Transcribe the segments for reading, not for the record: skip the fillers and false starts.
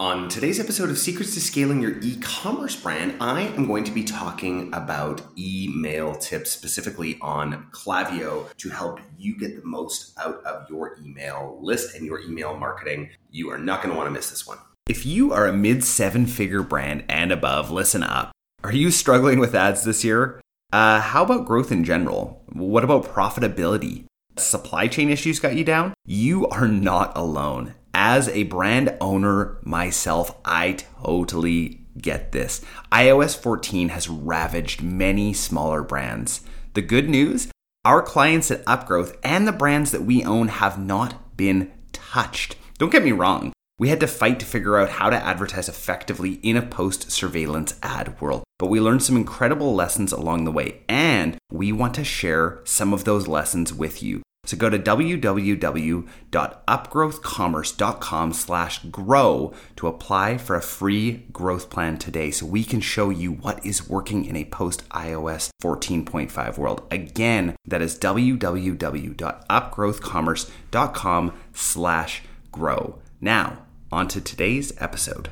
On today's episode of Secrets to Scaling Your E-Commerce Brand, I am going to be talking about email tips, specifically on Klaviyo, to help you get the most out of your email list and your email marketing. You are not going to want to miss this one. If you are a mid-seven-figure brand and above, listen up. Are you struggling with ads this year? How about growth in general? What about profitability? Supply chain issues got you down? You are not alone. As a brand owner myself, I totally get this. iOS 14 has ravaged many smaller brands. The good news, our clients at Upgrowth and the brands that we own have not been touched. Don't get me wrong. We had to fight to figure out how to advertise effectively in a post-surveillance ad world, but we learned some incredible lessons along the way, and we want to share some of those lessons with you. So go to www.upgrowthcommerce.com/grow to apply for a free growth plan today so we can show you what is working in a post-iOS 14.5 world. Again, that is www.upgrowthcommerce.com/grow. Now, on to today's episode.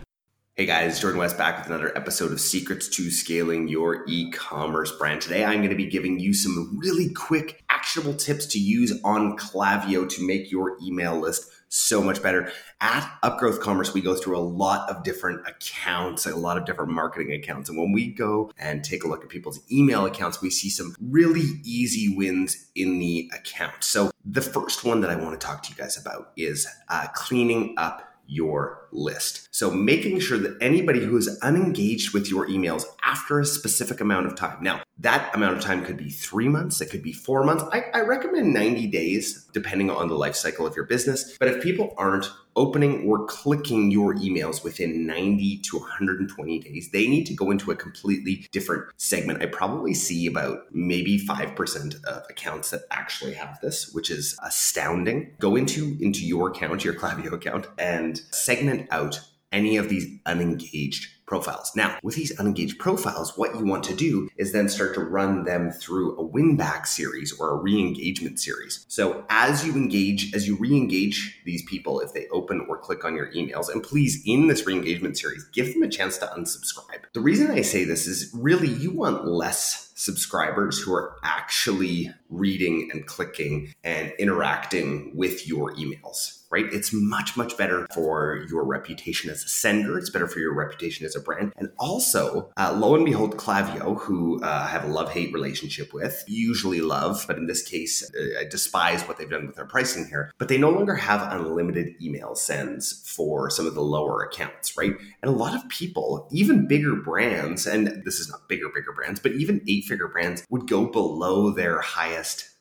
Hey guys, Jordan West back with another episode of Secrets to Scaling Your E-Commerce Brand. Today, I'm going to be giving you some really quick, actionable tips to use on Klaviyo to make your email list so much better. At Upgrowth Commerce, we go through a lot of different accounts, a lot of different marketing accounts. And when we go and take a look at people's email accounts, we see some really easy wins in the account. So the first one that I want to talk to you guys about is cleaning up your list. So making sure that anybody who is unengaged with your emails after a specific amount of time. Now, that amount of time could be 3 months, it could be 4 months. I recommend 90 days, depending on the life cycle of your business. But if people aren't opening or clicking your emails within 90 to 120 days, they need to go into a completely different segment. I probably see about maybe 5% of accounts that actually have this, which is astounding. Go into your account, your Klaviyo account, and segment out any of these unengaged profiles. Now, with these unengaged profiles, what you want to do is then start to run them through a win-back series or a re-engagement series. So as you re-engage these people, if they open or click on your emails, and please, in this re-engagement series, give them a chance to unsubscribe. The reason I say this is really you want less subscribers who are actually reading and clicking and interacting with your emails, right? It's much, much better for your reputation as a sender. It's better for your reputation as a brand. And also, lo and behold, Klaviyo, who I have a love-hate relationship with, usually love, but in this case, I despise what they've done with their pricing here, but they no longer have unlimited email sends for some of the lower accounts, right? And a lot of people, even bigger brands, and this is not bigger brands, but even 8-figure brands would go below their highest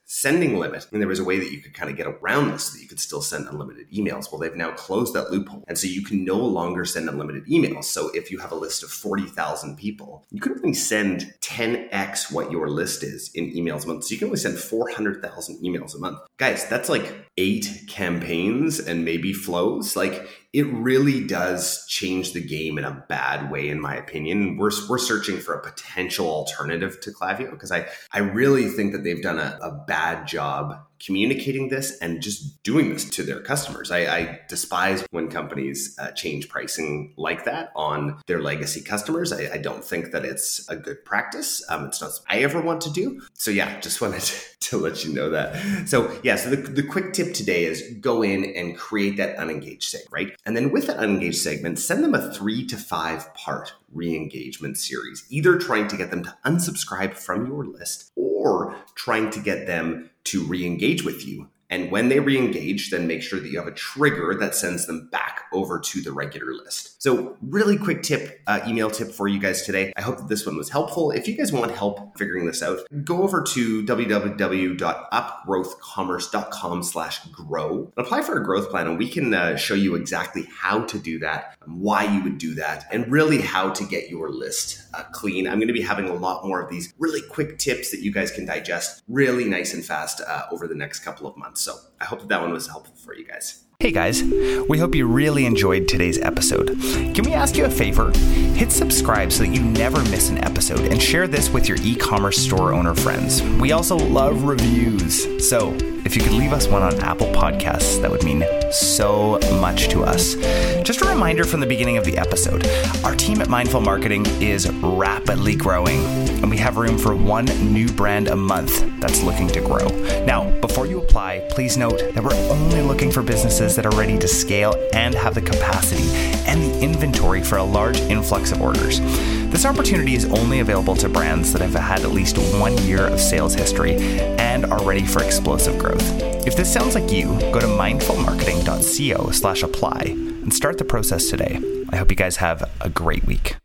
sending limit. And there was a way that you could kind of get around this so that you could still send unlimited emails. Well, they've now closed that loophole. And so you can no longer send unlimited emails. So if you have a list of 40,000 people, you can only send 10x what your list is in emails a month. So you can only send 400,000 emails a month. Guys, that's like 8 campaigns and maybe flows. Like, it really does change the game in a bad way, in my opinion. We're searching for a potential alternative to Klaviyo because I really think that they've done a bad job communicating this and just doing this to their customers. I despise when companies change pricing like that on their legacy customers. I don't think that it's a good practice. It's not something I ever want to do. So yeah, just wanted to let you know that. So yeah, so the quick tip today is go in and create that unengaged segment, right? And then with that unengaged segment, send them a 3 to 5 part re-engagement series, either trying to get them to unsubscribe from your list or trying to get them to re-engage with you. And when they re-engage, then make sure that you have a trigger that sends them back over to the regular list. So really quick tip, email tip for you guys today. I hope that this one was helpful. If you guys want help figuring this out, go over to www.upgrowthcommerce.com/grow and apply for a growth plan. And we can show you exactly how to do that, why you would do that, and really how to get your list clean. I'm going to be having a lot more of these really quick tips that you guys can digest really nice and fast over the next couple of months. So I hope that one was helpful for you guys. Hey guys, we hope you really enjoyed today's episode. Can we ask you a favor? Hit subscribe so that you never miss an episode and share this with your e-commerce store owner friends. We also love reviews. So if you could leave us one on Apple Podcasts, that would mean so much to us. Just a reminder from the beginning of the episode, our team at Mindful Marketing is rapidly growing and we have room for one new brand a month that's looking to grow. Now, before you apply, please note that we're only looking for businesses that are ready to scale and have the capacity and the inventory for a large influx of orders. This opportunity is only available to brands that have had at least 1 year of sales history and are ready for explosive growth. If this sounds like you, go to mindfulmarketing.co/apply and start the process today. I hope you guys have a great week.